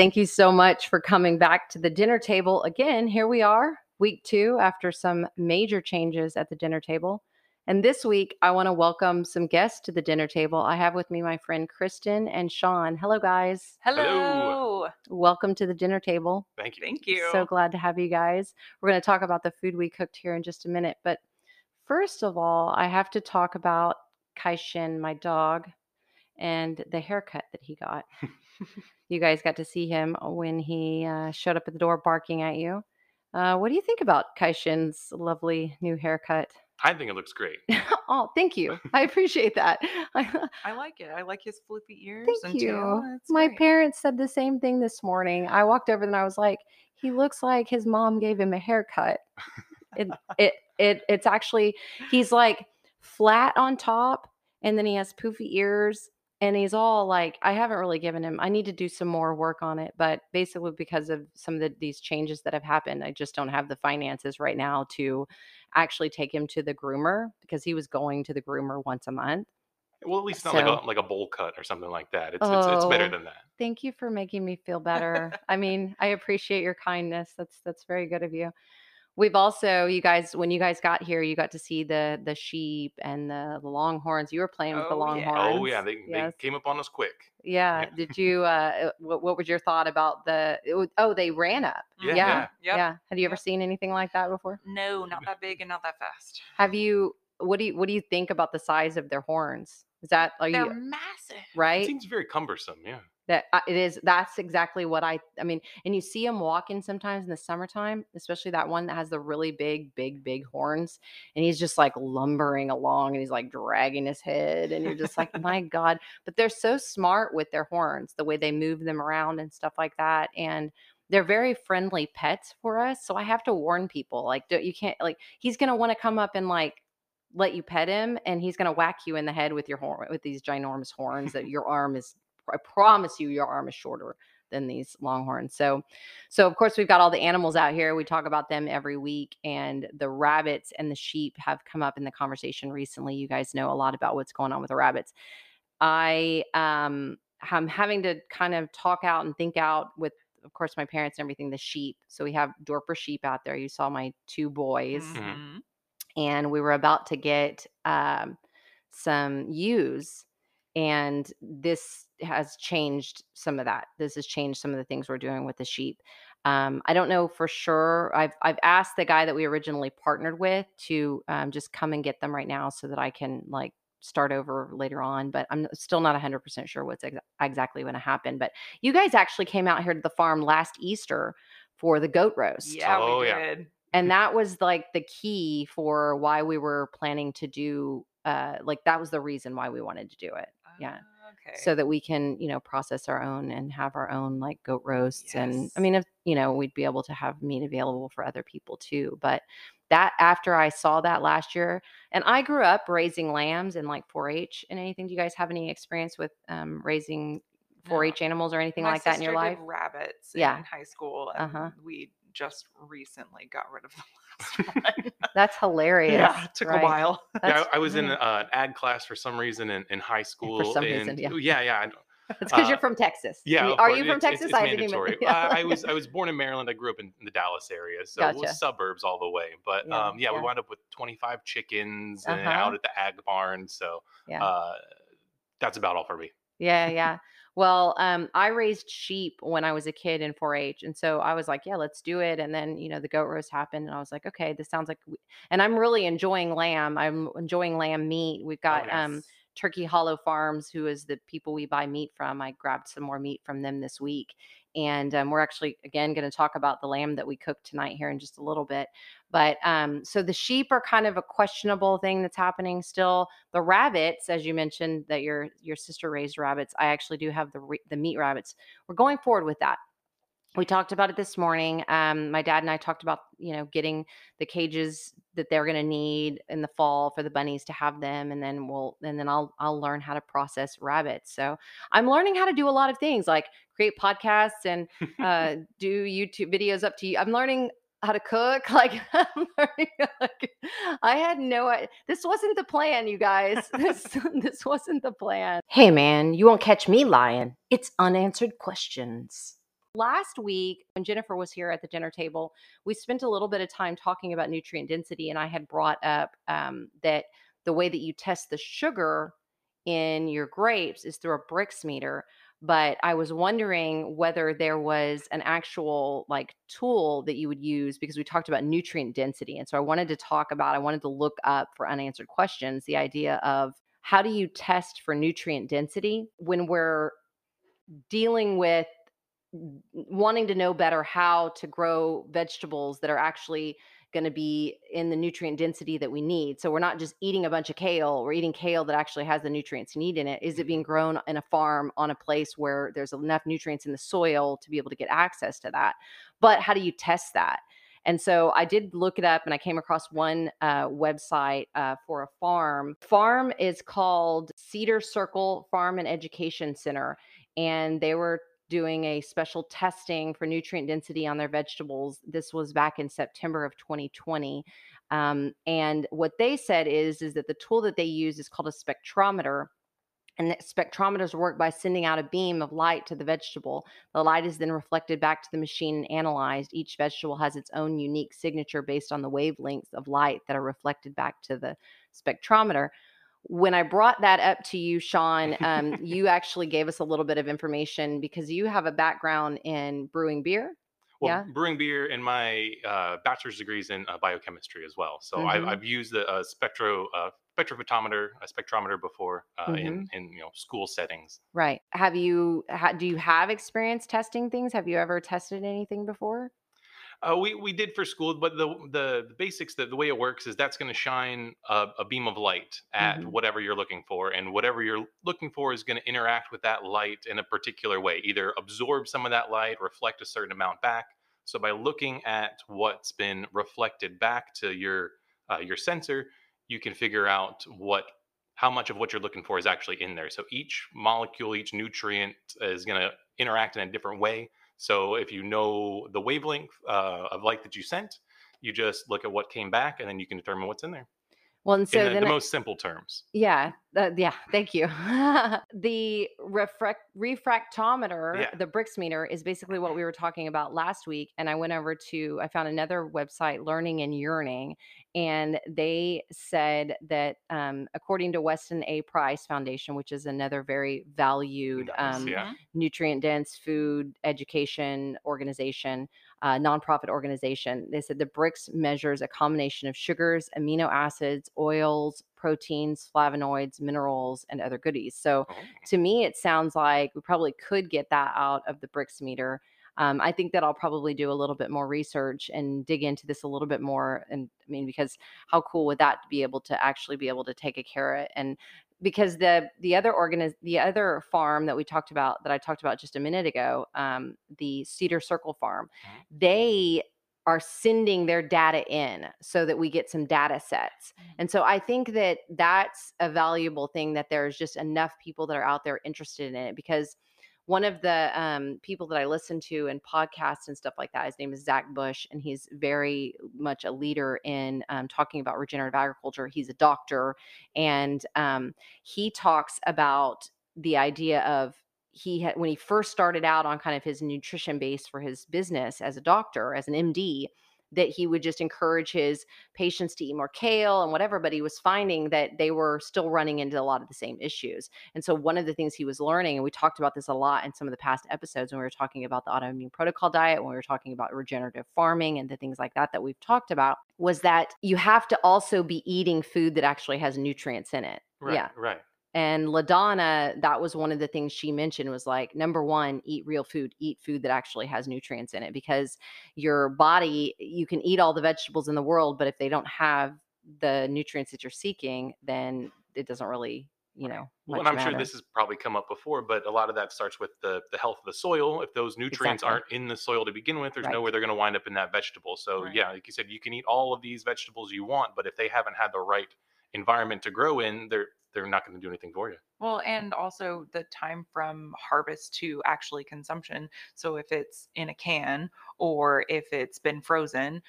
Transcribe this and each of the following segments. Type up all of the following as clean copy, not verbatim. Thank you so much for coming back to the dinner table. Again, here we are, week two, after some major changes at the dinner table. And this week, I want to welcome some guests to the dinner table. I have with me my friend Kristin and Sean. Hello, guys. Hello. Welcome to the dinner table. Thank you. Thank you. So glad to have you guys. We're going to talk about the food we cooked here in just a minute. But first of all, I have to talk about Caishen, my dog, and the haircut that he got. You guys got to see him when he showed up at the door barking at you. What do you think about Caishen's lovely new haircut? I think it looks great. Oh, thank you. I appreciate that. I like it. I like his flippy ears. Thank you. My parents said the same thing this morning. I walked over and I was like, he looks like his mom gave him a haircut. It's actually, he's like flat on top and then he has poofy ears. And he's all like, I haven't really given him, I need to do some more work on it. But basically because of some of these changes that have happened, I just don't have the finances right now to actually take him to the groomer because he was going to the groomer once a month. Well, at least not like a bowl cut or something like that. It's better than that. Thank you for making me feel better. I mean, I appreciate your kindness. That's very good of you. We've also, you guys, when you guys got here, you got to see the sheep and the longhorns. You were playing with the longhorns. Oh, yeah. They came up on us quick. Yeah. Did you, what was your thought about they ran up. Yeah. Have you ever seen anything like that before? No, not that big and not that fast. What do you think about the size of their horns? They're massive. Right? It seems very cumbersome. Yeah. That's exactly what I mean. And you see them walking sometimes in the summertime, especially that one that has the really big horns. And he's just like lumbering along and he's like dragging his head. And you're just like, my God, but they're so smart with their horns, the way they move them around and stuff like that. And they're very friendly pets for us. So I have to warn people, like, you can't, like, he's going to want to come up and like let you pet him. And he's going to whack you in the head with your horn, with these ginormous horns that your arm is, I promise you, your arm is shorter than these longhorns. So of course, we've got all the animals out here. We talk about them every week. And the rabbits and the sheep have come up in the conversation recently. You guys know a lot about what's going on with the rabbits. I'm having to kind of talk out and think out with, of course, my parents and everything, the sheep. So we have Dorper sheep out there. You saw my two boys. Mm-hmm. And we were about to get some ewes. And this has changed some of that. This has changed some of the things we're doing with the sheep. I don't know for sure. I've asked the guy that we originally partnered with to just come and get them right now so that I can like start over later on. But I'm still not 100% sure what's exactly going to happen. But you guys actually came out here to the farm last Easter for the goat roast. Yeah, we did. Yeah. And that was like the key for why we were planning to do that was the reason why we wanted to do it. Yeah. Okay. So that we can, you know, process our own and have our own like goat roasts. Yes. And I mean, if, you know, we'd be able to have meat available for other people too. But that, after I saw that last year, and I grew up raising lambs and like 4-H and anything. Do you guys have any experience with raising 4-H animals or anything like that in your life? My sister did rabbits in high school. And we just recently got rid of the last one. That's hilarious. Yeah, it took a while. I was in an ag class for some reason in high school. For some reason, yeah. Yeah, yeah. It's because you're from Texas. Yeah. Are you from Texas? It's mandatory. I was born in Maryland. I grew up in the Dallas area, so it was suburbs all the way. But we wound up with 25 chickens and out at the ag barn. So that's about all for me. Yeah, yeah. Well, I raised sheep when I was a kid in 4-H. And so I was like, yeah, let's do it. And then, you know, the goat roast happened and I was like, okay, this sounds like, and I'm really enjoying lamb. I'm enjoying lamb meat. We've got Turkey Hollow Farms, who is the people we buy meat from. I grabbed some more meat from them this week. And we're actually, again, going to talk about the lamb that we cooked tonight here in just a little bit. But so the sheep are kind of a questionable thing that's happening still. The rabbits, as you mentioned, that your sister raised rabbits. I actually do have the meat rabbits. We're going forward with that. We talked about it this morning. My dad and I talked about, you know, getting the cages that they're going to need in the fall for the bunnies to have them. And then I'll learn how to process rabbits. So I'm learning how to do a lot of things like create podcasts and do YouTube videos up to you. I'm learning how to cook. I had no idea. This wasn't the plan, you guys. This wasn't the plan. Hey man, you won't catch me lying. It's unanswered questions. Last week, when Jennifer was here at the dinner table, we spent a little bit of time talking about nutrient density, and I had brought up that the way that you test the sugar in your grapes is through a Brix meter. But I was wondering whether there was an actual like tool that you would use, because we talked about nutrient density. And so I wanted to look up for unanswered questions, the idea of how do you test for nutrient density when we're dealing with wanting to know better how to grow vegetables that are actually going to be in the nutrient density that we need. So we're not just eating a bunch of kale, we're eating kale that actually has the nutrients you need in it. Is it being grown in a farm on a place where there's enough nutrients in the soil to be able to get access to that? But how do you test that? And so I did look it up, and I came across one website for a farm. Farm is called Cedar Circle Farm and Education Center, and they were doing a special testing for nutrient density on their vegetables. This was back in September of 2020. And what they said is that the tool that they use is called a spectrometer. And that spectrometers work by sending out a beam of light to the vegetable. The light is then reflected back to the machine and analyzed. Each vegetable has its own unique signature based on the wavelengths of light that are reflected back to the spectrometer. When I brought that up to you, Sean, you actually gave us a little bit of information because you have a background in brewing beer. Well, yeah? Brewing beer, and my bachelor's degree's in biochemistry as well. So I've used the spectrophotometer before in school settings. Right. Do you have experience testing things? Have you ever tested anything before? We did for school, but the basics, the way it works is that's going to shine a beam of light at whatever you're looking for, and whatever you're looking for is going to interact with that light in a particular way, either absorb some of that light, reflect a certain amount back. So by looking at what's been reflected back to your sensor, you can figure out how much of what you're looking for is actually in there. So each molecule, each nutrient is going to interact in a different way. So if you know the wavelength of light that you sent, you just look at what came back, and then you can determine what's in there. Well, and so in the most simple terms. Yeah. Yeah. Thank you. The refractometer, the Brix meter, is basically what we were talking about last week. And I went over I found another website, Learning and Yearning, and they said that according to Weston A. Price Foundation, which is another very valued nutrient-dense food education organization, nonprofit organization, they said the Brix measures a combination of sugars, amino acids, oils, proteins, flavonoids, minerals, and other goodies. So to me, it sounds like we probably could get that out of the Brix meter. I think that I'll probably do a little bit more research and dig into this a little bit more. And I mean, because how cool would that be able to take a carrot? And because the other farm that I talked about just a minute ago, the Cedar Circle Farm, they are sending their data in so that we get some data sets. And so I think that that's a valuable thing, that there's just enough people that are out there interested in it, because one of the people that I listen to in podcasts and stuff like that, his name is Zach Bush, and he's very much a leader in talking about regenerative agriculture. He's a doctor, and he talks about the idea of when he first started out on kind of his nutrition base for his business as a doctor, as an MD, that he would just encourage his patients to eat more kale and whatever, but he was finding that they were still running into a lot of the same issues. And so one of the things he was learning, and we talked about this a lot in some of the past episodes when we were talking about the autoimmune protocol diet, when we were talking about regenerative farming and the things like that that we've talked about, was that you have to also be eating food that actually has nutrients in it. Right, yeah. Right. And LaDonna, that was one of the things she mentioned, was like, number one, eat real food, eat food that actually has nutrients in it, because your body, you can eat all the vegetables in the world, but if they don't have the nutrients that you're seeking, then it doesn't really, well, and I'm sure this has probably come up before, but a lot of that starts with the health of the soil. If those nutrients aren't in the soil to begin with, there's no way they're going to wind up in that vegetable. So yeah, like you said, you can eat all of these vegetables you want, but if they haven't had the right environment to grow in, they're not going to do anything for you. Well, and also the time from harvest to actually consumption. So if it's in a can, or if it's been frozen,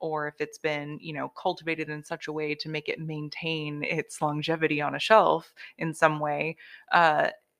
or if it's been, cultivated in such a way to make it maintain its longevity on a shelf in some way,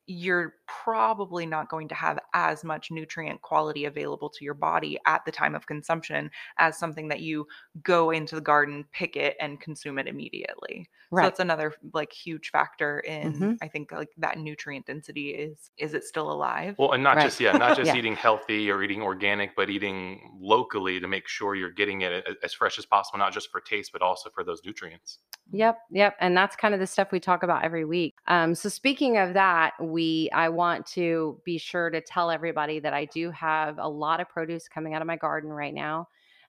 you're probably not going to have as much nutrient quality available to your body at the time of consumption as something that you go into the garden, pick it, and consume it immediately. Right. So that's another like huge factor in, I think, like that nutrient density is it still alive? Well, and not just, not just eating healthy or eating organic, but eating locally to make sure you're getting it as fresh as possible, not just for taste, but also for those nutrients. Yep. Yep. And that's kind of the stuff we talk about every week. So speaking of that, I want to be sure to tell everybody that I do have a lot of produce coming out of my garden right now.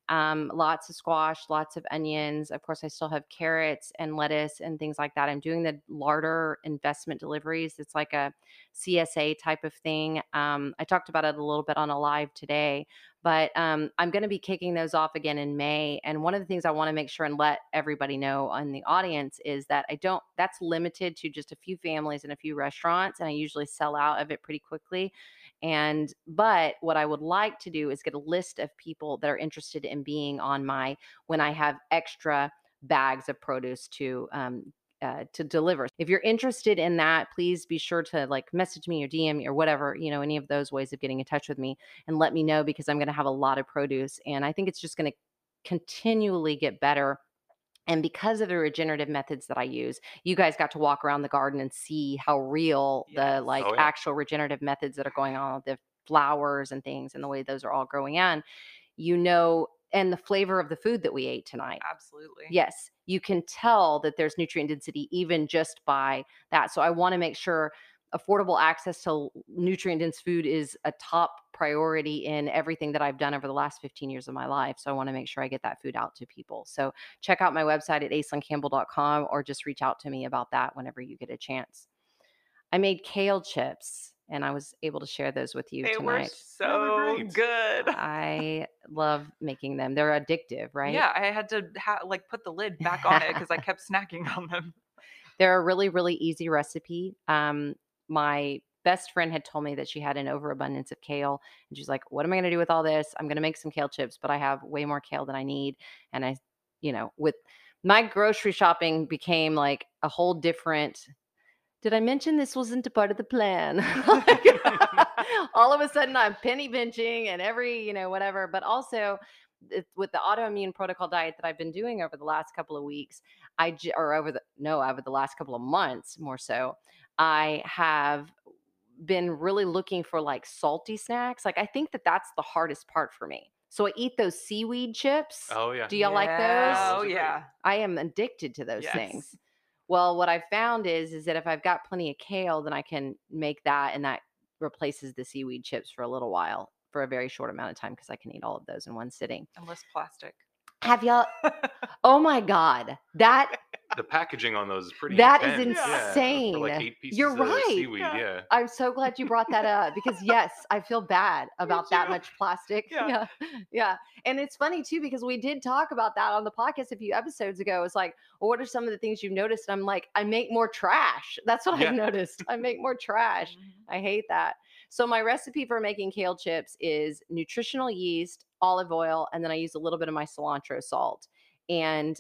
Lots of squash, lots of onions. Of course, I still have carrots and lettuce and things like that. I'm doing the larder investment deliveries. It's like a CSA type of thing. I talked about it a little bit on a live today, but I'm going to be kicking those off again in May. And one of the things I want to make sure and let everybody know in the audience is that that's limited to just a few families and a few restaurants. And I usually sell out of it pretty quickly. But what I would like to do is get a list of people that are interested in being on when I have extra bags of produce to deliver. If you're interested in that, please be sure to like message me or DM me or whatever, any of those ways of getting in touch with me and let me know, because I'm going to have a lot of produce and I think it's just going to continually get better. And because of the regenerative methods that I use, you guys got to walk around the garden and see how real actual regenerative methods that are going on, the flowers and things and the way those are all growing on, and the flavor of the food that we ate tonight. Absolutely. Yes. You can tell that there's nutrient density even just by that. So I want to make sure affordable access to nutrient-dense food is a top priority in everything that I've done over the last 15 years of my life. So I want to make sure I get that food out to people. So check out my website at AislinnCampbell.com or just reach out to me about that whenever you get a chance. I made kale chips. And I was able to share those with you tonight. They were so good. I love making them. They're addictive, right? Yeah, I had to put the lid back on it because I kept snacking on them. They're a really, really easy recipe. My best friend had told me that she had an overabundance of kale. And she's like, what am I going to do with all this? I'm going to make some kale chips, but I have way more kale than I need. And I, with my grocery shopping became like a whole different... Did I mention this wasn't a part of the plan? All of a sudden I'm penny pinching and whatever. But also with the autoimmune protocol diet that I've been doing over the last couple of weeks, over the last couple of months more so, I have been really looking for like salty snacks. Like I think that that's the hardest part for me. So I eat those seaweed chips. Oh yeah. Do y'all like those? Oh yeah. I am addicted to those things. Well, what I've found is that if I've got plenty of kale, then I can make that, and that replaces the seaweed chips for a little while, for a very short amount of time, because I can eat all of those in one sitting. And less plastic. Have y'all? Oh my God. The packaging on those is pretty intense. Is insane. Yeah, for 8 pieces You're right. Of seaweed, yeah. I'm so glad you brought that up because yes, I feel bad about that much plastic. Yeah. And it's funny too, because we did talk about that on the podcast a few episodes ago. It's like, well, what are some of the things you've noticed? And I'm like, I make more trash. That's what I've noticed. I make more trash. I hate that. So my recipe for making kale chips is nutritional yeast, olive oil, and then I use a little bit of my cilantro salt. And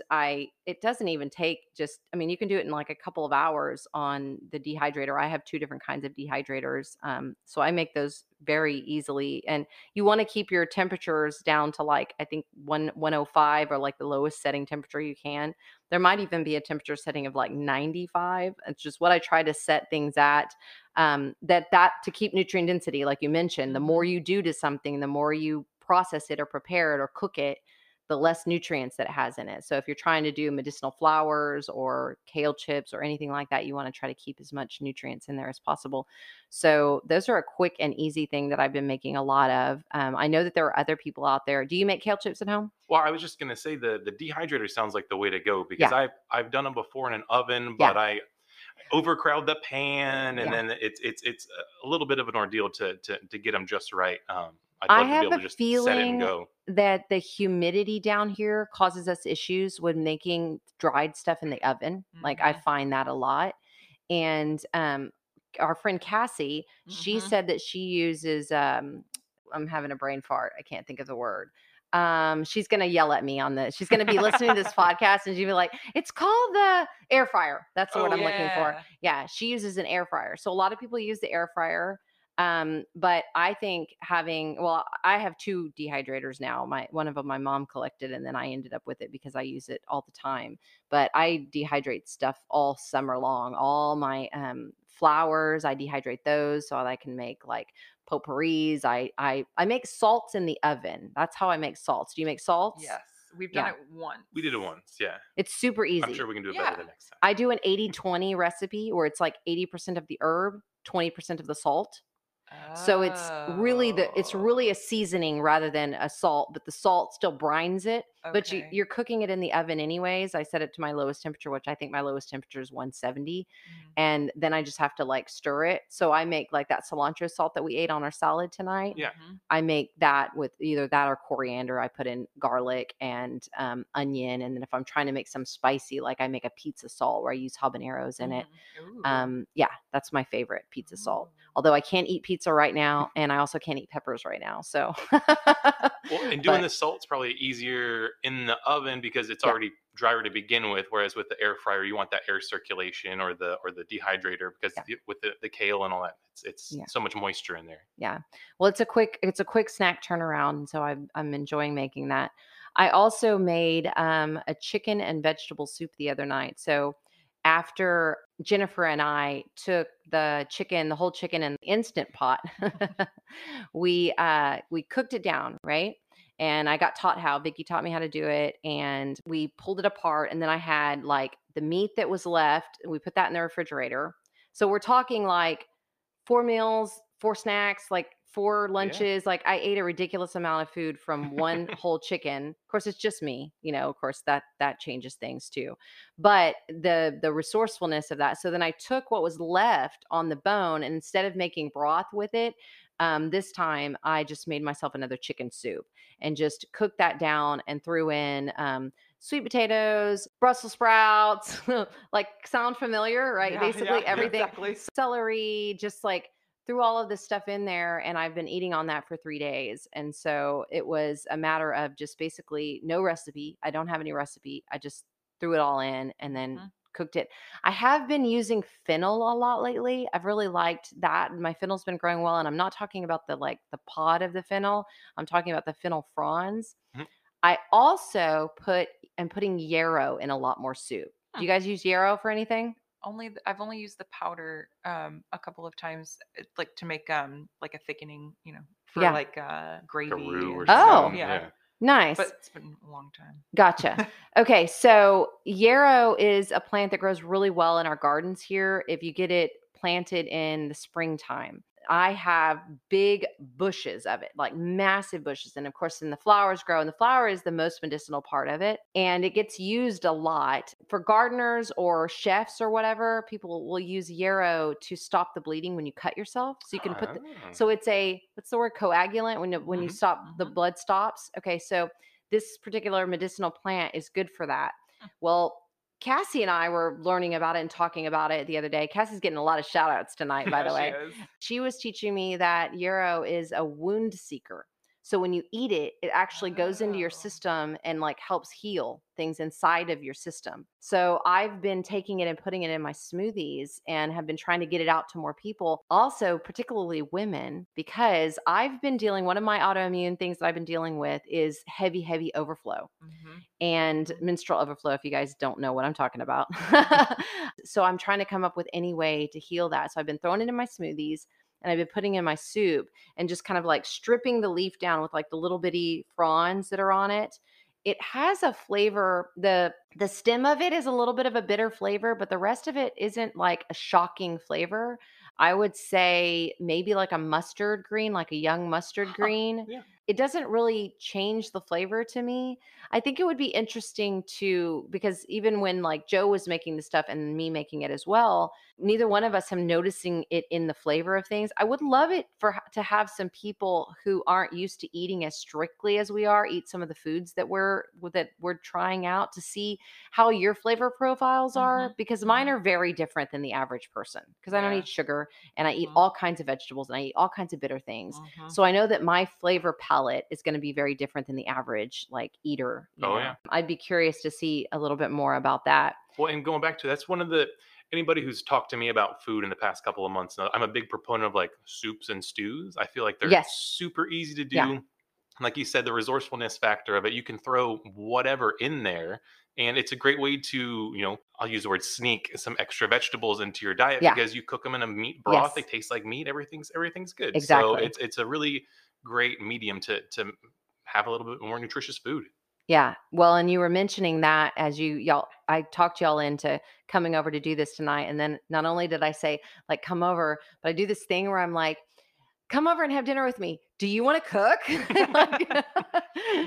it doesn't even take you can do it in like a couple of hours on the dehydrator. I have 2 different kinds of dehydrators. So I make those very easily. And you want to keep your temperatures down to like, I think 105 or like the lowest setting temperature you can. There might even be a temperature setting of like 95. It's just what I try to set things at, that to keep nutrient density. Like you mentioned, the more you do to something, the more you process it or prepare it or cook it, the less nutrients that it has in it. So if you're trying to do medicinal flowers or kale chips or anything like that, you want to try to keep as much nutrients in there as possible. So those are a quick and easy thing that I've been making a lot of. I know that there are other people out there. Do you make kale chips at home? Well, I was just going to say the dehydrator sounds like the way to go because I've done them before in an oven, but I overcrowd the pan and then it's a little bit of an ordeal to get them just right. I have to be able to just set it and go. That the humidity down here causes us issues with making dried stuff in the oven. Mm-hmm. Like I find that a lot. And our friend Cassie, she said that she uses I'm having a brain fart. I can't think of the word. She's going to yell at me on this. She's going to be listening to this podcast and she'll be like, it's called the air fryer. That's the word I'm looking for. Yeah. She uses an air fryer. So a lot of people use the air fryer. But I think having, well, I have two dehydrators now. One of them, my mom collected, and then I ended up with it because I use it all the time, but I dehydrate stuff all summer long. All my, flowers, I dehydrate those so I can make like potpourris. I make salts in the oven. That's how I make salts. Do you make salts? Yes. We've done it once. We did it once. Yeah. It's super easy. I'm sure we can do it better the next time. I do an 80-20 recipe where it's like 80% of the herb, 20% of the salt. Oh. So it's really a seasoning rather than a salt, but the salt still brines it, but you're cooking it in the oven anyways. I set it to my lowest temperature, which I think my lowest temperature is 170. Mm-hmm. And then I just have to like stir it. So I make like that cilantro salt that we ate on our salad tonight. Yeah. Mm-hmm. I make that with either that or coriander. I put in garlic and, onion. And then if I'm trying to make some spicy, like I make a pizza salt where I use habaneros in it. Ooh. That's my favorite pizza salt. Although I can't eat pizza right now, and I also can't eat peppers right now. So, the salt's probably easier in the oven because it's already drier to begin with. Whereas with the air fryer, you want that air circulation or the dehydrator because with the kale and all that, it's so much moisture in there. Yeah. Well, it's a quick snack turnaround, and so I'm enjoying making that. I also made a chicken and vegetable soup the other night. So after Jennifer and I took the whole chicken in the Instant Pot, we cooked it down, right? And I got taught how. Vicky taught me how to do it, and we pulled it apart. And then I had like the meat that was left, and we put that in the refrigerator. So we're talking like 4 meals, 4 snacks, like 4 lunches. Yeah. Like I ate a ridiculous amount of food from one whole chicken. Of course, it's just me, of course that changes things too, but the resourcefulness of that. So then I took what was left on the bone, and instead of making broth with it, this time I just made myself another chicken soup and just cooked that down and threw in, sweet potatoes, Brussels sprouts, like sound familiar, right? Yeah, basically everything, exactly. Celery, just like threw all of this stuff in there, and I've been eating on that for 3 days. And so it was a matter of just basically no recipe. I don't have any recipe. I just threw it all in and then cooked it. I have been using fennel a lot lately. I've really liked that. My fennel's been growing well, and I'm not talking about the pod of the fennel. I'm talking about the fennel fronds. Mm-hmm. I also putting yarrow in a lot more soup. Huh. Do you guys use yarrow for anything? I've only used the powder a couple of times, like to make like a thickening, for like gravy. Or something. Yeah. Nice. But it's been a long time. Gotcha. Okay. So yarrow is a plant that grows really well in our gardens here. If you get it planted in the springtime, I have big bushes of it, like massive bushes. And of course, then the flowers grow, and the flower is the most medicinal part of it. And it gets used a lot for gardeners or chefs or whatever. People will use yarrow to stop the bleeding when you cut yourself. So you can so it's what's the word? Coagulant. When you stop, the blood stops. Okay. So this particular medicinal plant is good for that. Well, Cassie and I were learning about it and talking about it the other day. Cassie's getting a lot of shout outs tonight, by the way. She was teaching me that yarrow is a wound seeker. So when you eat it, it actually goes into your system and like helps heal things inside of your system. So I've been taking it and putting it in my smoothies and have been trying to get it out to more people. Also, particularly women, because I've been dealing, one of my autoimmune things that I've been dealing with is heavy, heavy overflow and menstrual overflow. If you guys don't know what I'm talking about. So I'm trying to come up with any way to heal that. So I've been throwing it in my smoothies, and I've been putting in my soup and just kind of like stripping the leaf down with like the little bitty fronds that are on it. It has a flavor. The stem of it is a little bit of a bitter flavor, but the rest of it isn't like a shocking flavor. I would say maybe like a mustard green, like a young mustard green. Yeah. It doesn't really change the flavor to me. I think it would be interesting because even when like Joe was making the stuff and me making it as well, neither one of us have noticing it in the flavor of things. I would love it to have some people who aren't used to eating as strictly as we are, eat some of the foods that we're trying out to see how your flavor profiles are, because mine are very different than the average person. Cause I don't eat sugar, and I eat all kinds of vegetables, and I eat all kinds of bitter things. So I know that my flavor palette pellet is going to be very different than the average like eater. Oh, yeah. I'd be curious to see a little bit more about that. Well, and going back to that's one of the, anybody who's talked to me about food in the past couple of months, I'm a big proponent of like soups and stews. I feel like they're super easy to do. Yeah. Like you said, the resourcefulness factor of it, you can throw whatever in there. And it's a great way to, you know, I'll use the word sneak some extra vegetables into your diet because you cook them in a meat broth. They taste like meat. Everything's good. Exactly. So it's a really great medium to have a little bit more nutritious food. Yeah. Well, and you were mentioning that as y'all, I talked y'all into coming over to do this tonight. And then not only did I say like, come over, but I do this thing where I'm like, come over and have dinner with me. Do you want to cook?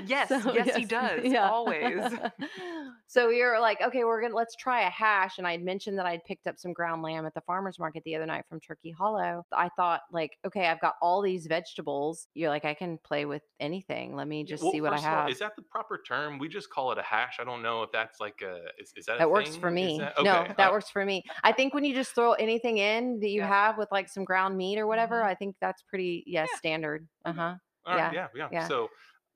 Yes, he does. Yeah. Always. So we were like, okay, let's try a hash. And I had mentioned that I'd picked up some ground lamb at the farmer's market the other night from Turkey Hollow. I thought like, okay, I've got all these vegetables. You're like, I can play with anything. Let me just see what I have. Is that the proper term? We just call it a hash. I don't know if that's like a, is that a thing? Works for me. Okay. No, that works for me. I think when you just throw anything in that you have with like some ground meat or whatever, I think that's pretty, standard. Uh-huh. Right. Yeah. So,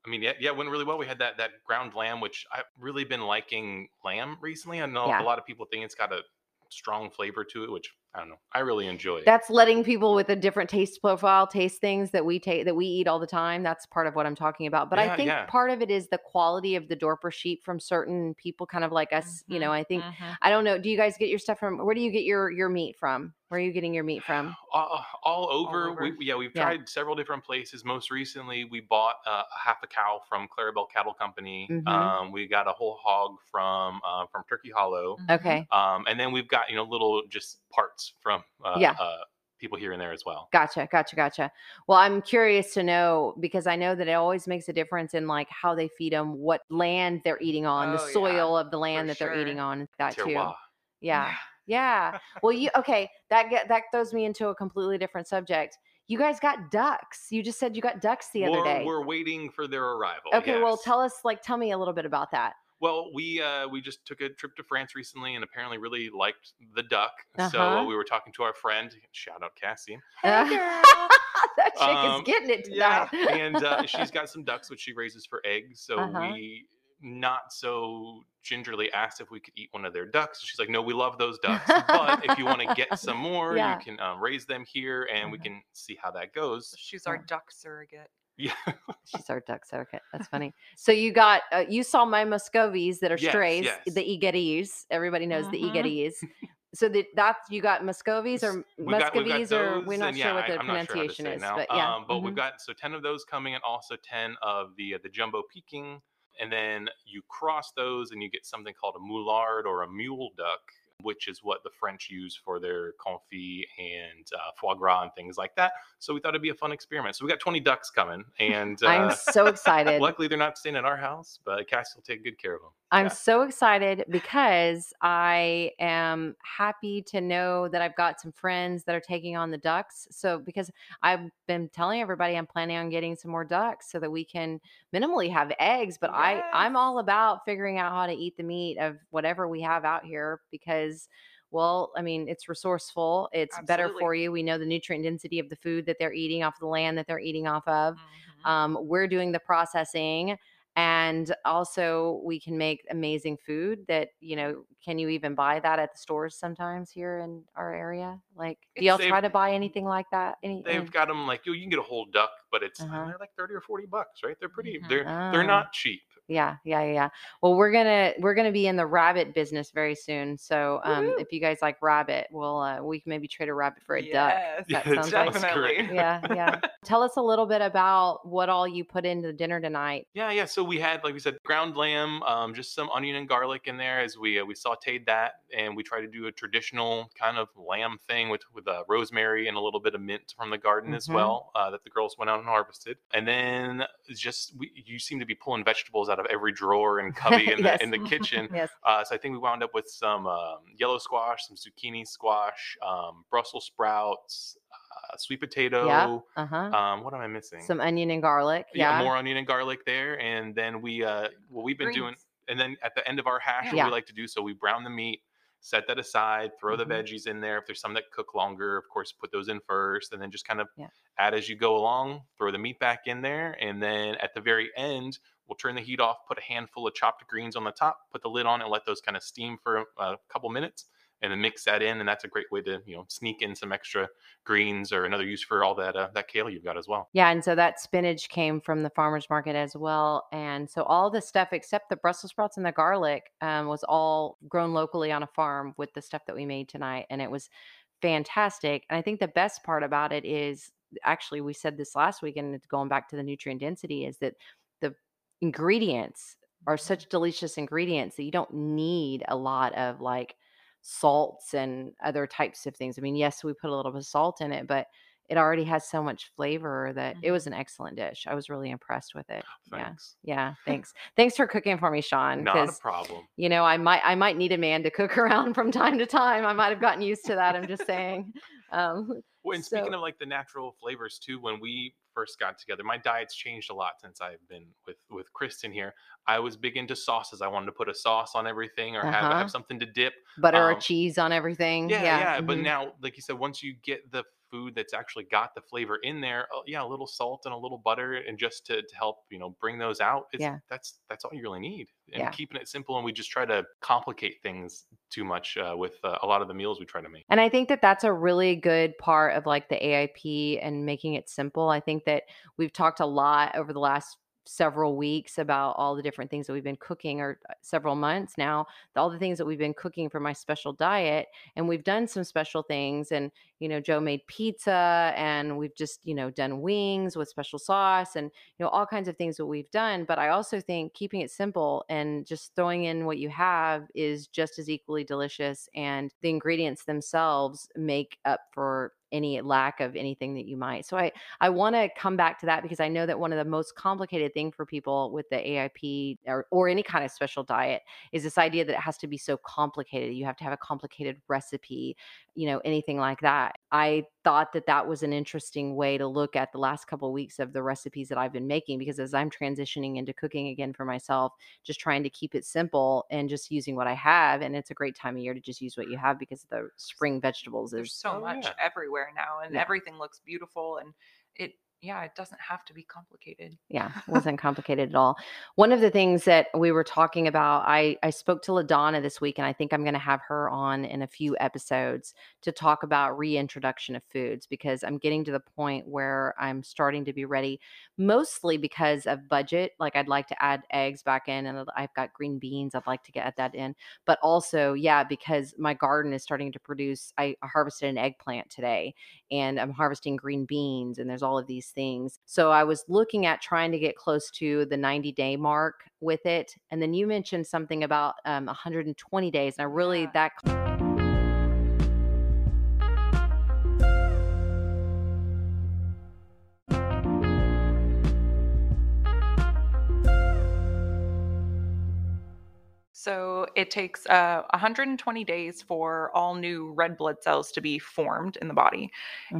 I mean, it went really well. We had that ground lamb, which I've really been liking lamb recently. I know a lot of people think it's got a strong flavor to it, which I don't know. I really enjoy it. That's letting people with a different taste profile taste things that we eat all the time. That's part of what I'm talking about. But I think part of it is the quality of the Dorper sheep from certain people, kind of like us. Mm-hmm. You know, I think I don't know. Do you guys get your stuff from? Where do you get your meat from? Where are you getting your meat from? All over. We've tried several different places. Most recently, we bought half a cow from Clarabelle Cattle Company. Mm-hmm. We got a whole hog from Turkey Hollow. Okay. And then we've got little just parts from people here and there as well. Gotcha. Well, I'm curious to know because I know that it always makes a difference in like how they feed them, what land they're eating on, the soil of the land that they're eating on. That too. Yeah. Well, that throws me into a completely different subject. You guys got ducks. You just said you got ducks the other day. We're waiting for their arrival. Okay. Yes. Well, tell me a little bit about that. Well, we just took a trip to France recently and apparently really liked the duck. Uh-huh. So we were talking to our friend, shout out Cassie. Hey, girl. That chick is getting it tonight. Yeah. And she's got some ducks, which she raises for eggs. So we not so gingerly asked if we could eat one of their ducks. She's like, no, we love those ducks. But if you want to get some more, you can raise them here and we can see how that goes. So she's our duck surrogate. Yeah. She's our duck surrogate. That's funny. So you got, you saw my Muscovies that are strays, the Egetes. Everybody knows the Egetes. So you got Muscovies or Muscovies or we're not sure what the pronunciation is. But we've got, so 10 of those coming and also 10 of the jumbo Peking. And then you cross those and you get something called a moulard or a mule duck, which is what the French use for their confit and foie gras and things like that. So we thought it'd be a fun experiment. So we got 20 ducks coming and I'm so excited. Luckily they're not staying at our house, but Cassie will take good care of them. I'm so excited because I am happy to know that I've got some friends that are taking on the ducks. So because I've been telling everybody I'm planning on getting some more ducks so that we can minimally have eggs, but I'm all about figuring out how to eat the meat of whatever we have out here because it's resourceful. It's better for you. We know the nutrient density of the food that they're eating off the land that they're eating off of. Mm-hmm. We're doing the processing. And also we can make amazing food that, can you even buy that at the stores sometimes here in our area? Like, do y'all try to buy anything like that? They've got them like, you can get a whole duck, but it's they're like $30 or $40, right? They're pretty, they're not cheap. Yeah. Well, we're gonna be in the rabbit business very soon. So, if you guys like rabbit, we can maybe trade a rabbit for a duck. That sounds great. Yeah. Tell us a little bit about what all you put into the dinner tonight. Yeah. So we had, like we said, ground lamb, just some onion and garlic in there as we sauteed that, and we tried to do a traditional kind of lamb thing with rosemary and a little bit of mint from the garden as well that the girls went out and harvested. And then you seem to be pulling vegetables out of every drawer and cubby in the kitchen. Yes. So I think we wound up with some yellow squash, some zucchini squash, Brussels sprouts, sweet potato. Yeah. Uh-huh. What am I missing? Some onion and garlic. Yeah. More onion and garlic there. And then we've been doing, and then at the end of our hash, what we like to do, so we brown the meat. set that aside, throw the veggies in there. If there's some that cook longer, of course, put those in first, and then just kind of add as you go along, throw the meat back in there. And then at the very end, we'll turn the heat off, put a handful of chopped greens on the top, put the lid on and let those kind of steam for a couple minutes and then mix that in. And that's a great way to, you know, sneak in some extra greens or another use for all that, that kale you've got as well. Yeah. And so that spinach came from the farmer's market as well. And so all the stuff except the Brussels sprouts and the garlic was all grown locally on a farm with the stuff that we made tonight. And it was fantastic. And I think the best part about it is actually, we said this last week, and it's going back to the nutrient density, is that the ingredients are such delicious ingredients that you don't need a lot of like salts and other types of things. I mean, yes, we put a little bit of salt in it, but it already has so much flavor that it was an excellent dish. I was really impressed with it. Thanks. Yeah. Thanks. Thanks for cooking for me, Sean. Not a problem. You know, I might need a man to cook around from time to time. I might've gotten used to that. I'm just saying. Well, and speaking of like the natural flavors too, when we first got together, my diet's changed a lot since I've been with Kristin here. I was big into sauces. I wanted to put a sauce on everything or have something to dip. Butter or cheese on everything. Yeah. But now, like you said, once you get the food that's actually got the flavor in there, a little salt and a little butter, and just to help, you know, bring those out. That's all you really need. And keeping it simple. And we just try to complicate things too much with a lot of the meals we try to make. And I think that that's a really good part of like the AIP and making it simple. I think that we've talked a lot over the last several weeks about all the different things that we've been cooking, or several months now, all the things that we've been cooking for my special diet. And we've done some special things, and, you know, Joe made pizza, and we've just, you know, done wings with special sauce, and, you know, all kinds of things that we've done. But I also think keeping it simple and just throwing in what you have is just as equally delicious. And the ingredients themselves make up for any lack of anything that you might. So I want to come back to that, because I know that one of the most complicated thing for people with the AIP or any kind of special diet is this idea that it has to be so complicated. You have to have a complicated recipe, you know, anything like that. I thought that that was an interesting way to look at the last couple of weeks of the recipes that I've been making, because as I'm transitioning into cooking again for myself, just trying to keep it simple and just using what I have. And it's a great time of year to just use what you have, because the spring vegetables, there's so much everywhere now, and everything looks beautiful, and it doesn't have to be complicated. Yeah, it wasn't complicated at all. One of the things that we were talking about, I spoke to LaDonna this week, and I think I'm going to have her on in a few episodes to talk about reintroduction of foods, because I'm getting to the point where I'm starting to be ready, mostly because of budget. Like, I'd like to add eggs back in, and I've got green beans. I'd like to get that in. But also, because my garden is starting to produce, I harvested an eggplant today, and I'm harvesting green beans, and there's all of these things. So I was looking at trying to get close to the 90-day mark with it. And then you mentioned something about 120 days. And I really, So it takes 120 days for all new red blood cells to be formed in the body.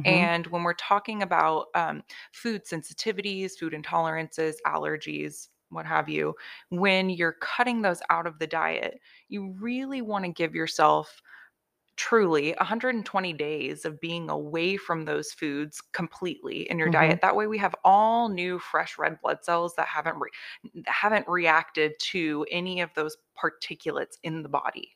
And when we're talking about food sensitivities, food intolerances, allergies, what have you, when you're cutting those out of the diet, you really want to give yourself truly 120 days of being away from those foods completely in your diet. That way we have all new fresh red blood cells that haven't reacted to any of those particulates in the body.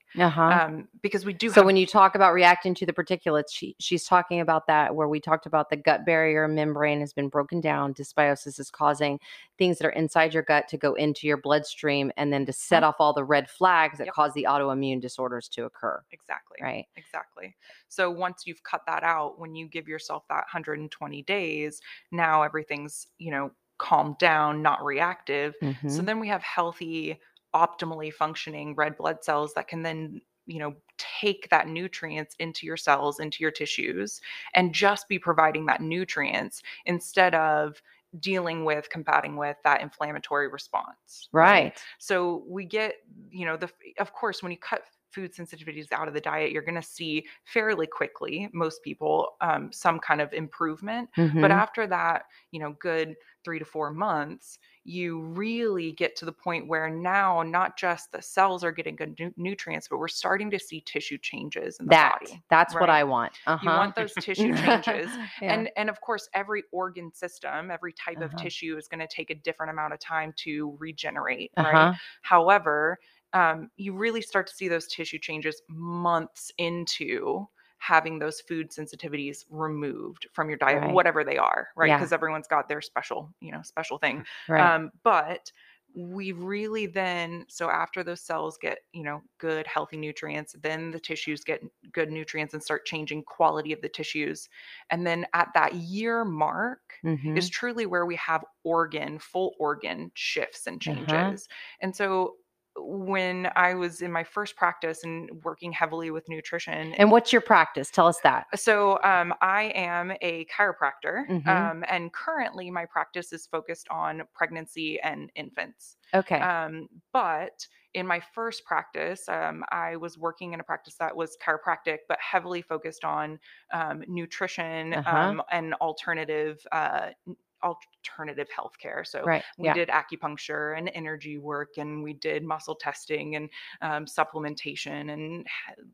Because we do. So when you talk about reacting to the particulates, she's talking about that, where we talked about the gut barrier membrane has been broken down. Dysbiosis is causing things that are inside your gut to go into your bloodstream, and then to set off all the red flags that cause the autoimmune disorders to occur. Exactly. Right. Exactly. So once you've cut that out, when you give yourself that 120 days, now everything's, you know, calmed down, not reactive. So then we have healthy, optimally functioning red blood cells that can then, you know, take that nutrients into your cells, into your tissues, and just be providing that nutrients instead of dealing with, combating with that inflammatory response. Right. So we get, you know, of course, when you cut food sensitivities out of the diet, you're going to see fairly quickly, most people, some kind of improvement. Mm-hmm. But after that, you know, good 3 to 4 months, you really get to the point where now not just the cells are getting good nutrients, but we're starting to see tissue changes in the body. That's right? What I want. Uh-huh. You want those tissue changes. Yeah. And of course, every organ system, every type uh-huh. of tissue is going to take a different amount of time to regenerate, uh-huh. right? However, you really start to see those tissue changes months into having those food sensitivities removed from your diet, right. whatever they are, right? Because yeah. everyone's got their special, you know, special thing. Right. But we really then, so after those cells get, you know, good, healthy nutrients, then the tissues get good nutrients and start changing quality of the tissues. And then at that year mark mm-hmm. is truly where we have full organ shifts and changes. Uh-huh. And so when I was in my first practice and working heavily with nutrition. And what's your practice? Tell us that. So I am a chiropractor, mm-hmm. And currently my practice is focused on pregnancy and infants. Okay. But in my first practice, I was working in a practice that was chiropractic, but heavily focused on nutrition uh-huh. And alternative healthcare. So right. we yeah. did acupuncture and energy work, and we did muscle testing and supplementation and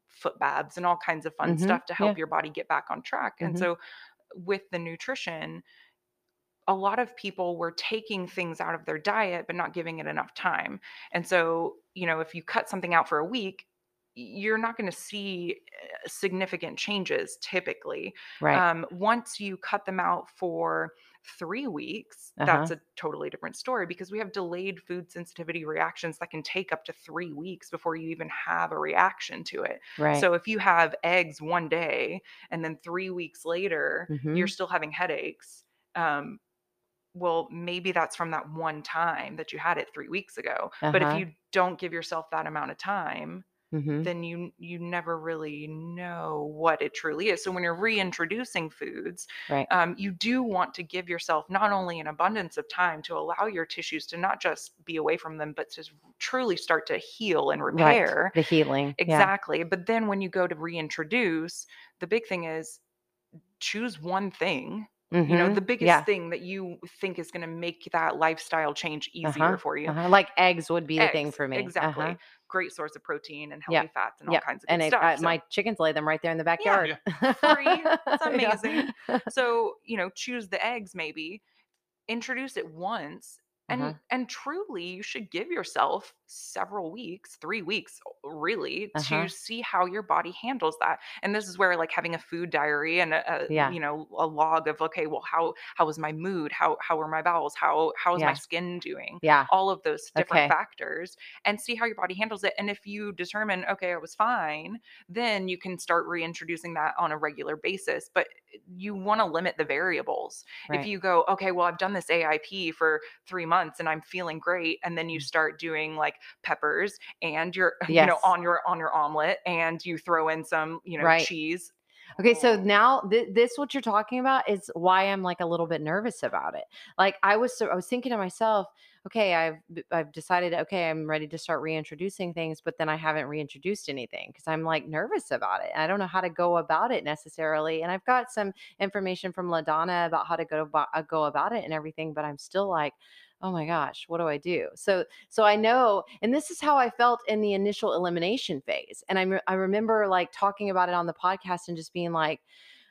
foot baths and all kinds of fun mm-hmm. stuff to help yeah. your body get back on track. Mm-hmm. And so with the nutrition, a lot of people were taking things out of their diet, but not giving it enough time. And so, you know, if you cut something out for a week, you're not going to see significant changes typically. Right. Once you cut them out for 3 weeks, uh-huh. that's a totally different story, because we have delayed food sensitivity reactions that can take up to 3 weeks before you even have a reaction to it. Right. So if you have eggs one day and then 3 weeks later, mm-hmm. you're still having headaches, well, maybe that's from that one time that you had it 3 weeks ago. Uh-huh. But if you don't give yourself that amount of time, mm-hmm. then you never really know what it truly is. So when you're reintroducing foods, right. You do want to give yourself not only an abundance of time to allow your tissues to not just be away from them, but to truly start to heal and repair. Right. The healing. Exactly. Yeah. But then when you go to reintroduce, the big thing is choose one thing. Mm-hmm. You know, the biggest yeah. thing that you think is going to make that lifestyle change easier uh-huh. for you. Uh-huh. Like eggs would be the thing for me. Exactly. Uh-huh. Great source of protein and healthy yeah. fats and all yeah. kinds of good stuff. And my chickens lay them right there in the backyard. Yeah. Free. It's amazing. Yeah. So, you know, choose the eggs, maybe introduce it once. And uh-huh. and truly, you should give yourself several weeks, 3 weeks, really, uh-huh. to see how your body handles that. And this is where, like, having a food diary and a yeah. you know, a log of, okay, well, how was my mood? How were my bowels? How is yeah. my skin doing? Yeah, all of those different okay. factors, and see how your body handles it. And if you determine, okay, I was fine, then you can start reintroducing that on a regular basis. But you want to limit the variables. Right. If you go, okay, well, I've done this AIP for 3 months and I'm feeling great, and then you start doing like peppers and you're, yes. you know, on your omelet, and you throw in some, you know, right. cheese. Okay. So now this, what you're talking about is why I'm like a little bit nervous about it. Like I was thinking to myself, okay, I've decided, okay, I'm ready to start reintroducing things, but then I haven't reintroduced anything because I'm like nervous about it. I don't know how to go about it necessarily. And I've got some information from LaDonna about how to go about it and everything, but I'm still like, oh my gosh, what do I do? So I know, and this is how I felt in the initial elimination phase. And I remember like talking about it on the podcast and just being like,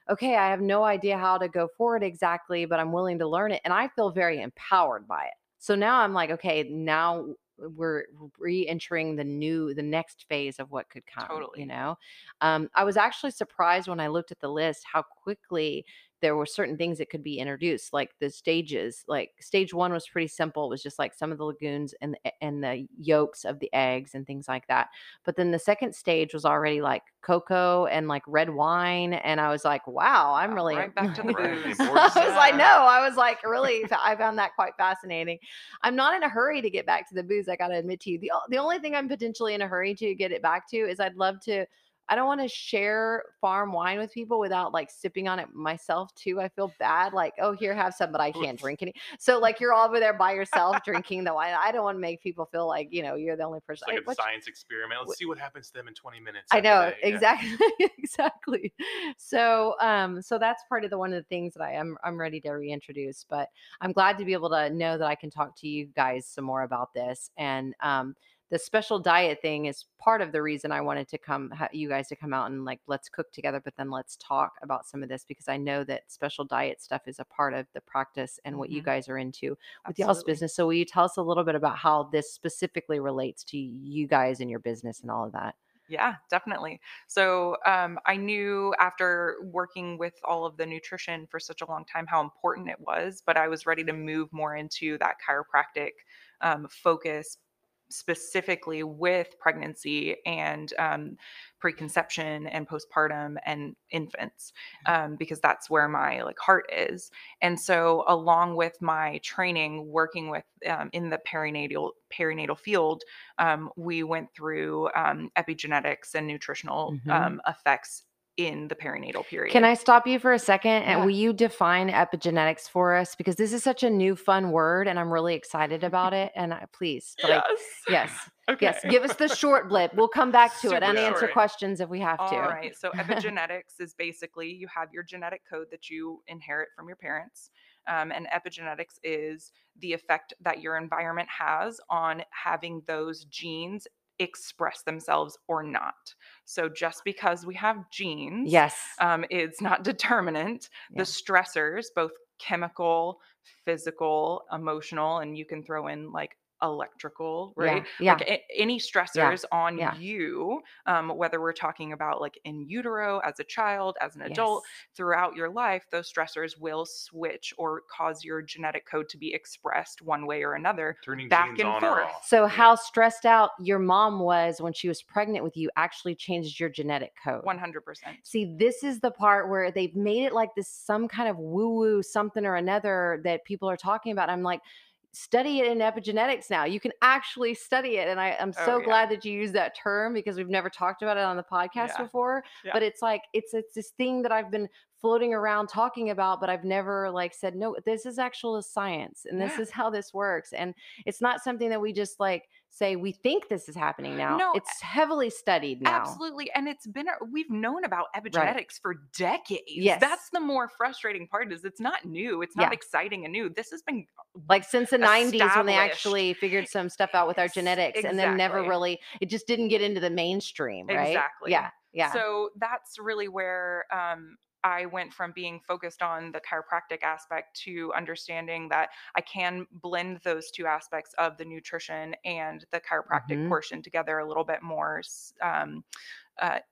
okay, I have no idea how to go forward exactly, but I'm willing to learn it. And I feel very empowered by it. So now I'm like, okay, now we're re-entering the next phase of what could come, totally. You know? I was actually surprised when I looked at the list, how quickly there were certain things that could be introduced, like the stages. Like stage 1 was pretty simple. It was just like some of the legumes and the yolks of the eggs and things like that. But then the second stage was already like cocoa and like red wine. And I was like, wow, I'm really right back to the booze. I found that quite fascinating. I'm not in a hurry to get back to the booze. I got to admit to you, the only thing I'm potentially in a hurry to get it back to is I'd love to I don't want to share farm wine with people without like sipping on it myself too. I feel bad. Like, oh, here, have some, but I can't drink any. So like you're all over there by yourself drinking the wine. I don't want to make people feel like, you know, you're the only person. It's like a science experiment. Let's see what happens to them in 20 minutes. I know. Exactly. Yeah. Exactly. So, so that's part of the, one of the things that I'm ready to reintroduce, but I'm glad to be able to know that I can talk to you guys some more about this. And, the special diet thing is part of the reason I wanted to come, you guys to come out and like, let's cook together, but then let's talk about some of this, because I know that special diet stuff is a part of the practice and what you guys are into with y'all's business. So will you tell us a little bit about how this specifically relates to you guys and your business and all of that? Yeah, definitely. So I knew after working with all of the nutrition for such a long time how important it was, but I was ready to move more into that chiropractic focus, specifically with pregnancy and preconception and postpartum and infants, because that's where my like heart is. And so along with my training, working with in the perinatal field, we went through epigenetics and nutritional effects in the perinatal period. Can I stop you for a second? Yeah. And will you define epigenetics for us? Because this is such a new fun word and I'm really excited about it. And please, yes. Okay. Yes. Give us the short blip. We'll come back to it and answer questions if we have to. All right. So epigenetics is basically you have your genetic code that you inherit from your parents. And epigenetics is the effect that your environment has on having those genes express themselves or not. So just because we have genes, it's not determinant. Yeah. The stressors, both chemical, physical, emotional, and you can throw in like electrical, right? Yeah. Like any stressors on you, whether we're talking about like in utero, as a child, as an adult, throughout your life, those stressors will switch or cause your genetic code to be expressed one way or another, turning back and forth. So how stressed out your mom was when she was pregnant with you actually changed your genetic code. 100%. See, this is the part where they've made it like this, some kind of woo-woo something or another that people are talking about. I'm like, study it in epigenetics now. You can actually study it. And I'm so glad that you use that term, because we've never talked about it on the podcast before. Yeah. But it's like, it's this thing that I've been floating around talking about, but I've never like said, no, this is actual science and this is how this works. And it's not something that we just like say, we think this is happening now. No, it's heavily studied now. Absolutely. And it's been, we've known about epigenetics for decades. Yes. That's the more frustrating part, is it's not new. It's not exciting and new. This has been like since the 90s when they actually figured some stuff out with our genetics and then never really, it just didn't get into the mainstream. Right? Exactly. Yeah. Yeah. So that's really where, I went from being focused on the chiropractic aspect to understanding that I can blend those two aspects of the nutrition and the chiropractic portion together a little bit more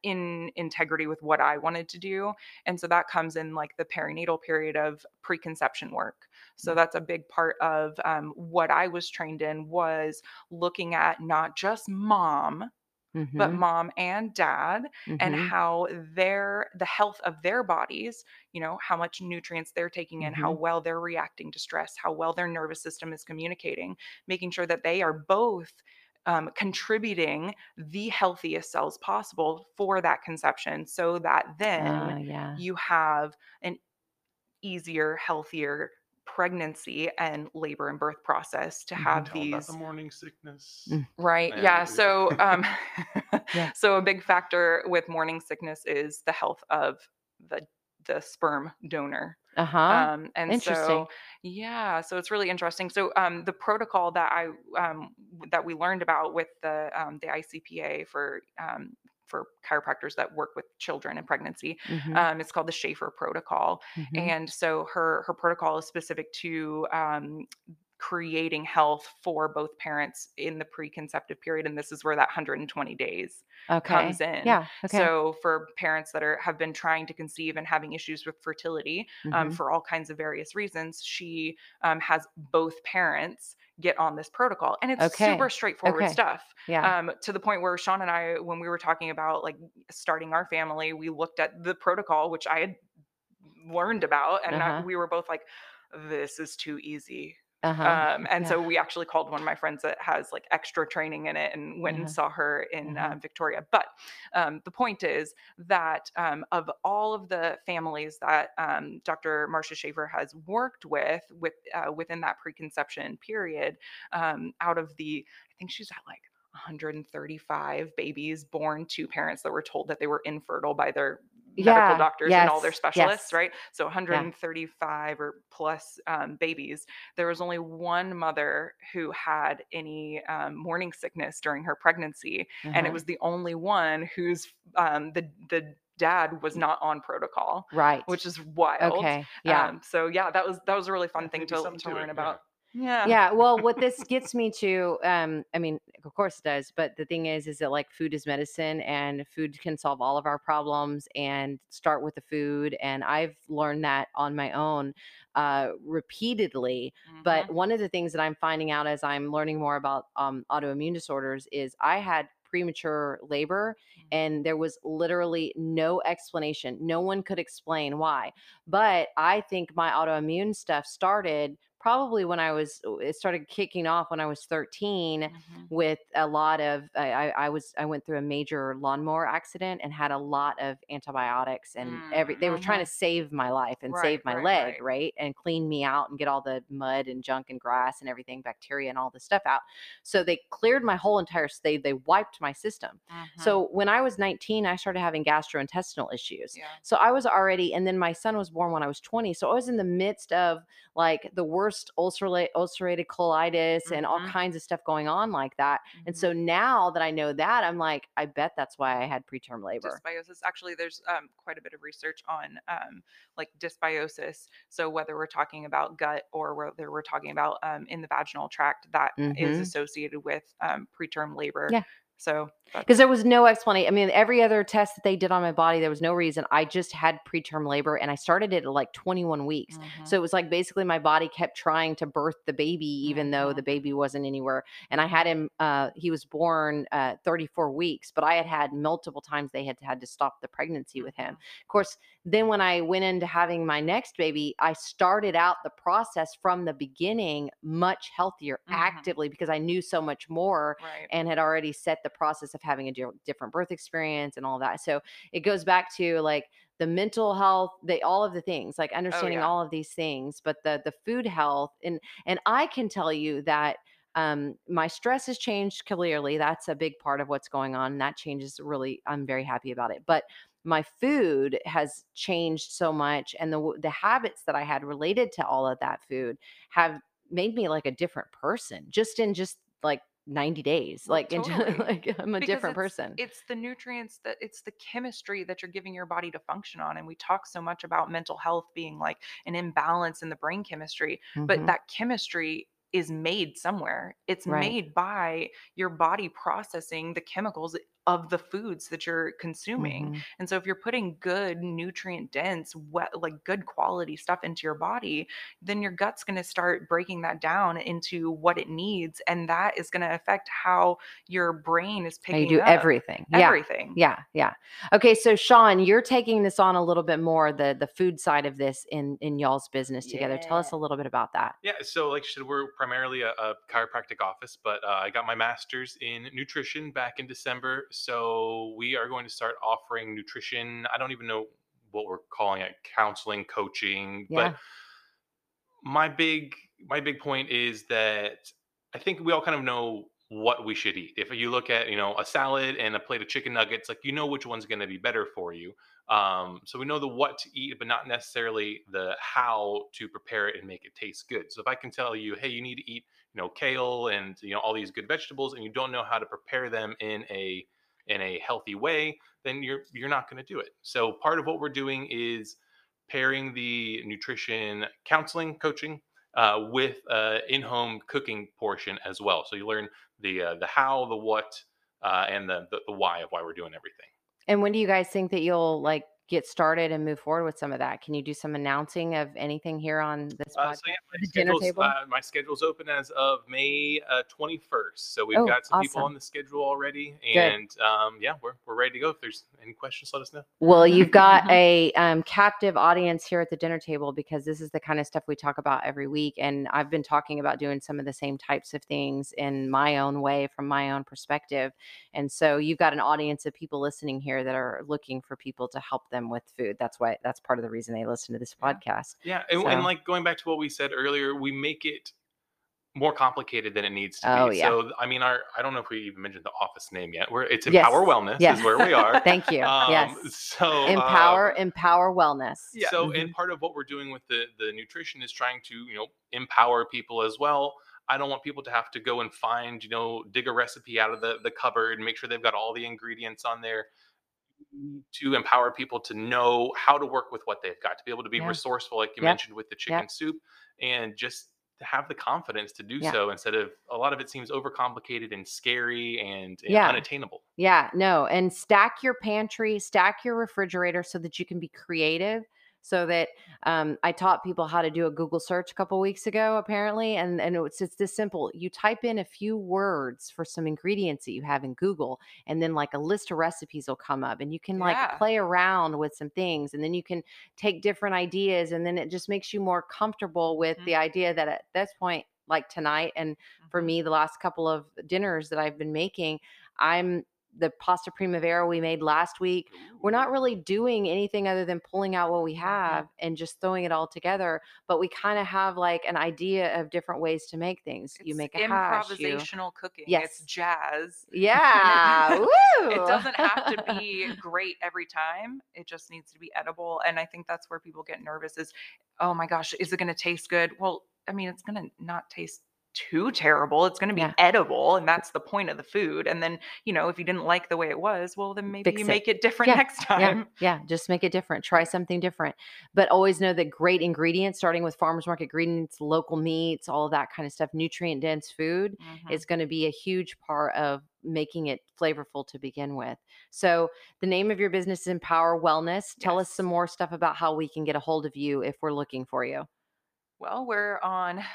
in integrity with what I wanted to do. And so that comes in like the perinatal period of preconception work. So that's a big part of what I was trained in, was looking at not just mom, but mom and dad and how the health of their bodies, you know, how much nutrients they're taking in, how well they're reacting to stress, how well their nervous system is communicating, making sure that they are both contributing the healthiest cells possible for that conception, so that then you have an easier, healthier pregnancy and labor and birth process to have these about the morning sickness, right? Yeah. So, so a big factor with morning sickness is the health of the sperm donor. And so, so it's really interesting. So, the protocol that that we learned about with the ICPA for chiropractors that work with children in pregnancy. It's called the Schaefer Protocol. And so her protocol is specific to creating health for both parents in the preconceptive period. And this is where that 120 days comes in. Yeah. Okay. So for parents that have been trying to conceive and having issues with fertility for all kinds of various reasons, she has both parents get on this protocol, and it's super straightforward stuff. Yeah. To the point where Sean and I, when we were talking about like starting our family, we looked at the protocol, which I had learned about, and we were both like, this is too easy. And so we actually called one of my friends that has like extra training in it and went and saw her in Victoria. But the point is that of all of the families that Dr. Marcia Schaefer has worked with within that preconception period, out of the, I think she's at like 135 babies born to parents that were told that they were infertile by their medical doctors and all their specialists, right? So 135 or plus babies. There was only one mother who had any morning sickness during her pregnancy. And it was the only one whose the dad was not on protocol, right? Which is wild. So yeah, that was a really fun thing to learn about. Yeah. Well, what this gets me to, I mean, of course it does, but the thing is that like food is medicine and food can solve all of our problems and start with the food. And I've learned that on my own, repeatedly. But one of the things that I'm finding out as I'm learning more about, autoimmune disorders is I had premature labor and there was literally no explanation. No one could explain why, but I think my autoimmune stuff started probably when it started kicking off when I was 13 with a lot of, I went through a major lawnmower accident and had a lot of antibiotics and they were trying to save my life and save my leg. Right. And clean me out and get all the mud and junk and grass and everything, bacteria and all this stuff out. So they cleared my whole entire, they wiped my system. So when I was 19, I started having gastrointestinal issues. So I was already, and then my son was born when I was 20. So I was in the midst of like the worst ulcerative colitis and all kinds of stuff going on like that. And so now that I know that, I'm like, I bet that's why I had preterm labor. Dysbiosis. Actually, there's quite a bit of research on like dysbiosis. So whether we're talking about gut or whether we're talking about in the vaginal tract, that is associated with preterm labor. Yeah. So, because there was no explanation. I mean, every other test that they did on my body, there was no reason. I just had preterm labor and I started it at like 21 weeks. So it was like basically my body kept trying to birth the baby, even though the baby wasn't anywhere. And I had him, he was born 34 weeks, but I had multiple times they had to stop the pregnancy with him. Of course, then when I went into having my next baby, I started out the process from the beginning much healthier actively because I knew so much more and had already set the process of having a different birth experience and all that. So it goes back to like the mental health, all of the things, like understanding all of these things, but the food health. And I can tell you that my stress has changed clearly. That's a big part of what's going on. That changes really, I'm very happy about it. But my food has changed so much. And the habits that I had related to all of that food have made me like a different person just like 90 days. Like, like I'm a different person. It's the nutrients it's the chemistry that you're giving your body to function on. And we talk so much about mental health being like an imbalance in the brain chemistry, but that chemistry is made somewhere. It's made by your body processing the chemicals of the foods that you're consuming. And so if you're putting good nutrient dense, like good quality stuff into your body, then your gut's going to start breaking that down into what it needs. And that is going to affect how your brain is picking up. You do everything. Everything. Yeah. Okay. So Sean, you're taking this on a little bit more, the food side of this in y'all's business together. Tell us a little bit about that. Yeah. So like she said, we're primarily a chiropractic office, but I got my master's in nutrition back in December. So we are going to start offering nutrition. I don't even know what we're calling it, counseling, coaching. But my big point is that I think we all kind of know what we should eat. If you look at, a salad and a plate of chicken nuggets, like, which one's going to be better for you. So we know the what to eat, but not necessarily the how to prepare it and make it taste good. So if I can tell you, hey, you need to eat, kale and, all these good vegetables, and you don't know how to prepare them in a healthy way, then you're not going to do it. So part of what we're doing is pairing the nutrition counseling, coaching, with in-home cooking portion as well. So you learn the how, the what, and the why of why we're doing everything. And when do you guys think that you'll like get started and move forward with some of that? Can you do some announcing of anything here on this podcast? So yeah, my schedule's open as of May 21st. So we've got some people on the schedule already. And yeah, we're ready to go. If there's any questions, let us know. Well, you've got a captive audience here at the dinner table, because this is the kind of stuff we talk about every week. And I've been talking about doing some of the same types of things in my own way, from my own perspective. And so you've got an audience of people listening here that are looking for people to help them with food. That's why, that's part of the reason they listen to this podcast. Yeah. And like going back to what we said earlier, we make it more complicated than it needs to be. Yeah. So, I mean, I don't know if we even mentioned the office name yet. It's Empower Wellness is where we are. Thank you. So Empower Wellness. Yeah. So, and part of what we're doing with the nutrition is trying to, empower people as well. I don't want people to have to go and find, dig a recipe out of the cupboard and make sure they've got all the ingredients on there. To empower people to know how to work with what they've got, to be able to be resourceful, like you mentioned with the chicken soup, and just to have the confidence to do so, instead of a lot of it seems overcomplicated and scary and unattainable. Yeah, no. And stack your pantry, stack your refrigerator so that you can be creative. So that I taught people how to do a Google search a couple weeks ago, apparently. And it's this simple. You type in a few words for some ingredients that you have in Google, and then like a list of recipes will come up, and you can like play around with some things, and then you can take different ideas. And then it just makes you more comfortable with the idea that at this point, like tonight, and for me, the last couple of dinners that I've been making, the pasta primavera we made last week, we're not really doing anything other than pulling out what we have and just throwing it all together. But we kind of have like an idea of different ways to make things. It's you make a improvisational cooking. Yes. It's jazz. Yeah. Woo! It doesn't have to be great every time. It just needs to be edible. And I think that's where people get nervous is, oh my gosh, is it going to taste good? Well, I mean, it's going to not taste too terrible. It's going to be edible, and that's the point of the food. And then, if you didn't like the way it was, well, then maybe make it different next time. Yeah. Just make it different. Try something different, but always know that great ingredients, starting with farmers market ingredients, local meats, all of that kind of stuff, nutrient dense food is going to be a huge part of making it flavorful to begin with. So the name of your business is Empower Wellness. Tell us some more stuff about how we can get a hold of you if we're looking for you. Well, we're on the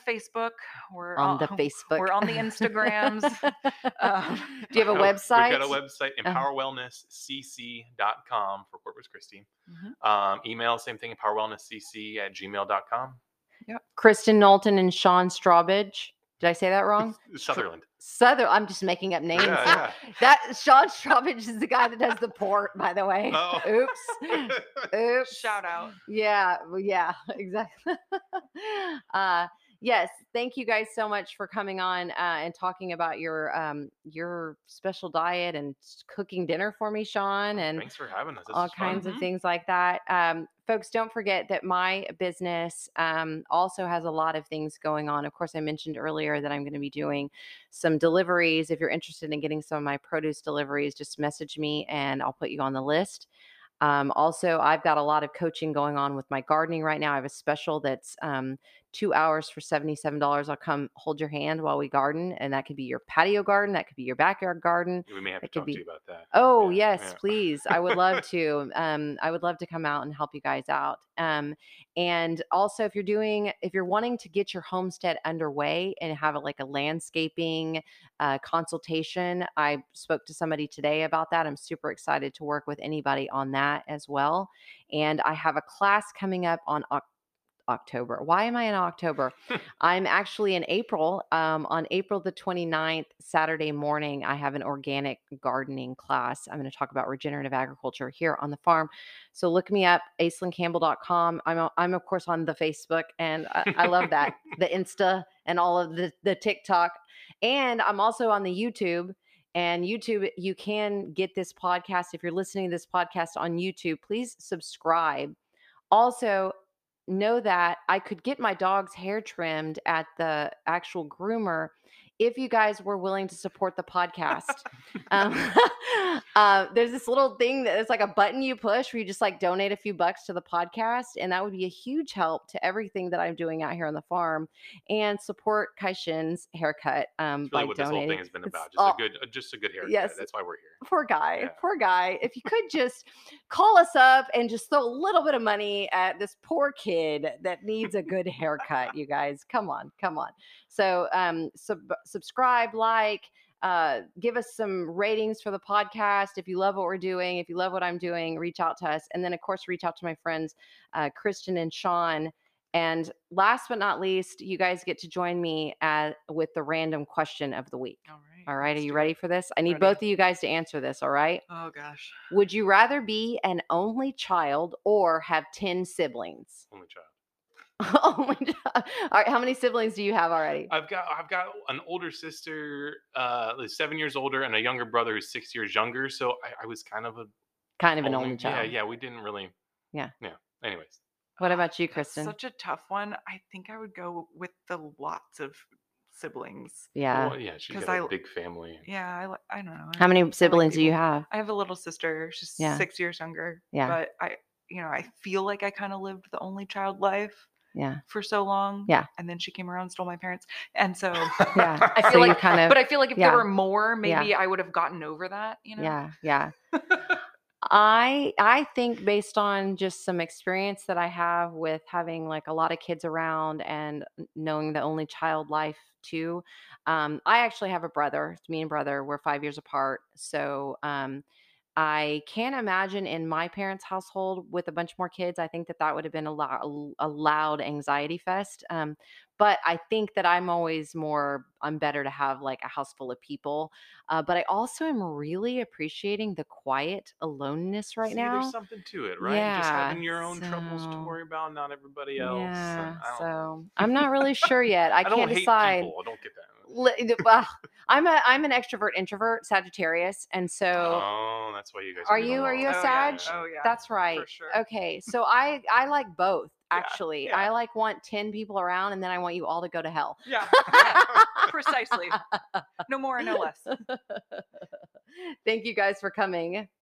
Facebook. We're on the Instagrams. Do you have a website? We've got a website, empowerwellnesscc.com for Corpus Christi. Email, same thing, empowerwellnesscc@gmail.com. Yep. Kristin Knowlton and Sean Strawbridge. Did I say that wrong? Sutherland. I'm just making up names. Yeah, yeah. That Sean Strawbridge is the guy that does the port, by the way. Oh. Oops. Shout out. Yeah, exactly. Yes. Thank you guys so much for coming on and talking about your special diet and cooking dinner for me, Sean. And thanks for having us. All kinds of things like that. Folks, don't forget that my business also has a lot of things going on. Of course, I mentioned earlier that I'm going to be doing some deliveries. If you're interested in getting some of my produce deliveries, just message me and I'll put you on the list. Also, I've got a lot of coaching going on with my gardening right now. I have a special that's 2 hours for $77. I'll come hold your hand while we garden. And that could be your patio garden. That could be your backyard garden. We may have to talk to you about that. Oh, yes, please. I would love to. I would love to come out and help you guys out. And also, if you're wanting to get your homestead underway and have a landscaping consultation, I spoke to somebody today about that. I'm super excited to work with anybody on that as well. And I have a class coming up on October. Why am I in October? I'm actually in April. On April the 29th, Saturday morning, I have an organic gardening class. I'm going to talk about regenerative agriculture here on the farm. So look me up, AislinnCampbell.com. I'm of course on the Facebook, and I love that. The Insta and all of the TikTok. And I'm also on the YouTube. And YouTube, you can get this podcast. If you're listening to this podcast on YouTube, please subscribe. Also, know that I could get my dog's hair trimmed at the actual groomer if you guys were willing to support the podcast, there's this little thing that it's like a button you push where you just like donate a few bucks to the podcast. And that would be a huge help to everything that I'm doing out here on the farm and support Caishen's haircut. It's really by what donating. This whole thing has been about. Just a good haircut. Yes. That's why we're here. Poor guy. Yeah. Poor guy. If you could just call us up and just throw a little bit of money at this poor kid that needs a good haircut, you guys. Come on. Come on. So, subscribe, like, give us some ratings for the podcast. If you love what we're doing, if you love what I'm doing, reach out to us. And then of course, reach out to my friends, Kristin and Sean. And last but not least, you guys get to join me with the random question of the week. All right. All right. Are you ready for this? I need both of you guys to answer this. All right. Oh gosh. Would you rather be an only child or have 10 siblings? Only child. Oh my God. All right. How many siblings do you have already? I've got an older sister, 7 years older, and a younger brother who's 6 years younger. So I was kind of an only child. Yeah. We didn't really. Yeah. Yeah. Anyways. What about you, Kristin? Such a tough one. I think I would go with the lots of siblings. Yeah. Well, yeah. She's got a big family. Yeah. I don't know. How many siblings do you have? I have a little sister. She's 6 years younger. Yeah. But I feel like I kind of lived the only child life. Yeah. For so long. Yeah. And then she came around and stole my parents. And so yeah. I feel I feel like if there were more, maybe I would have gotten over that, you know? Yeah. Yeah. I think based on just some experience that I have with having like a lot of kids around and knowing the only child life too. I actually have a brother. It's me and brother. We're 5 years apart. So, I can't imagine in my parents' household with a bunch more kids. I think that would have been a loud anxiety fest. But I think that I'm better to have like a house full of people. But I also am really appreciating the quiet aloneness now. There's something to it, right? Yeah, just having your own troubles to worry about, not everybody else. Yeah, I'm not really sure yet. I can't decide. People. I don't get that. I'm an extrovert introvert Sagittarius, and so that's why you guys are you a Sag? Oh yeah, that's right. For sure. Okay, so I like both actually. Yeah, yeah. I want 10 people around, and then I want you all to go to hell. Yeah, yeah. Precisely. No more, no less. Thank you guys for coming.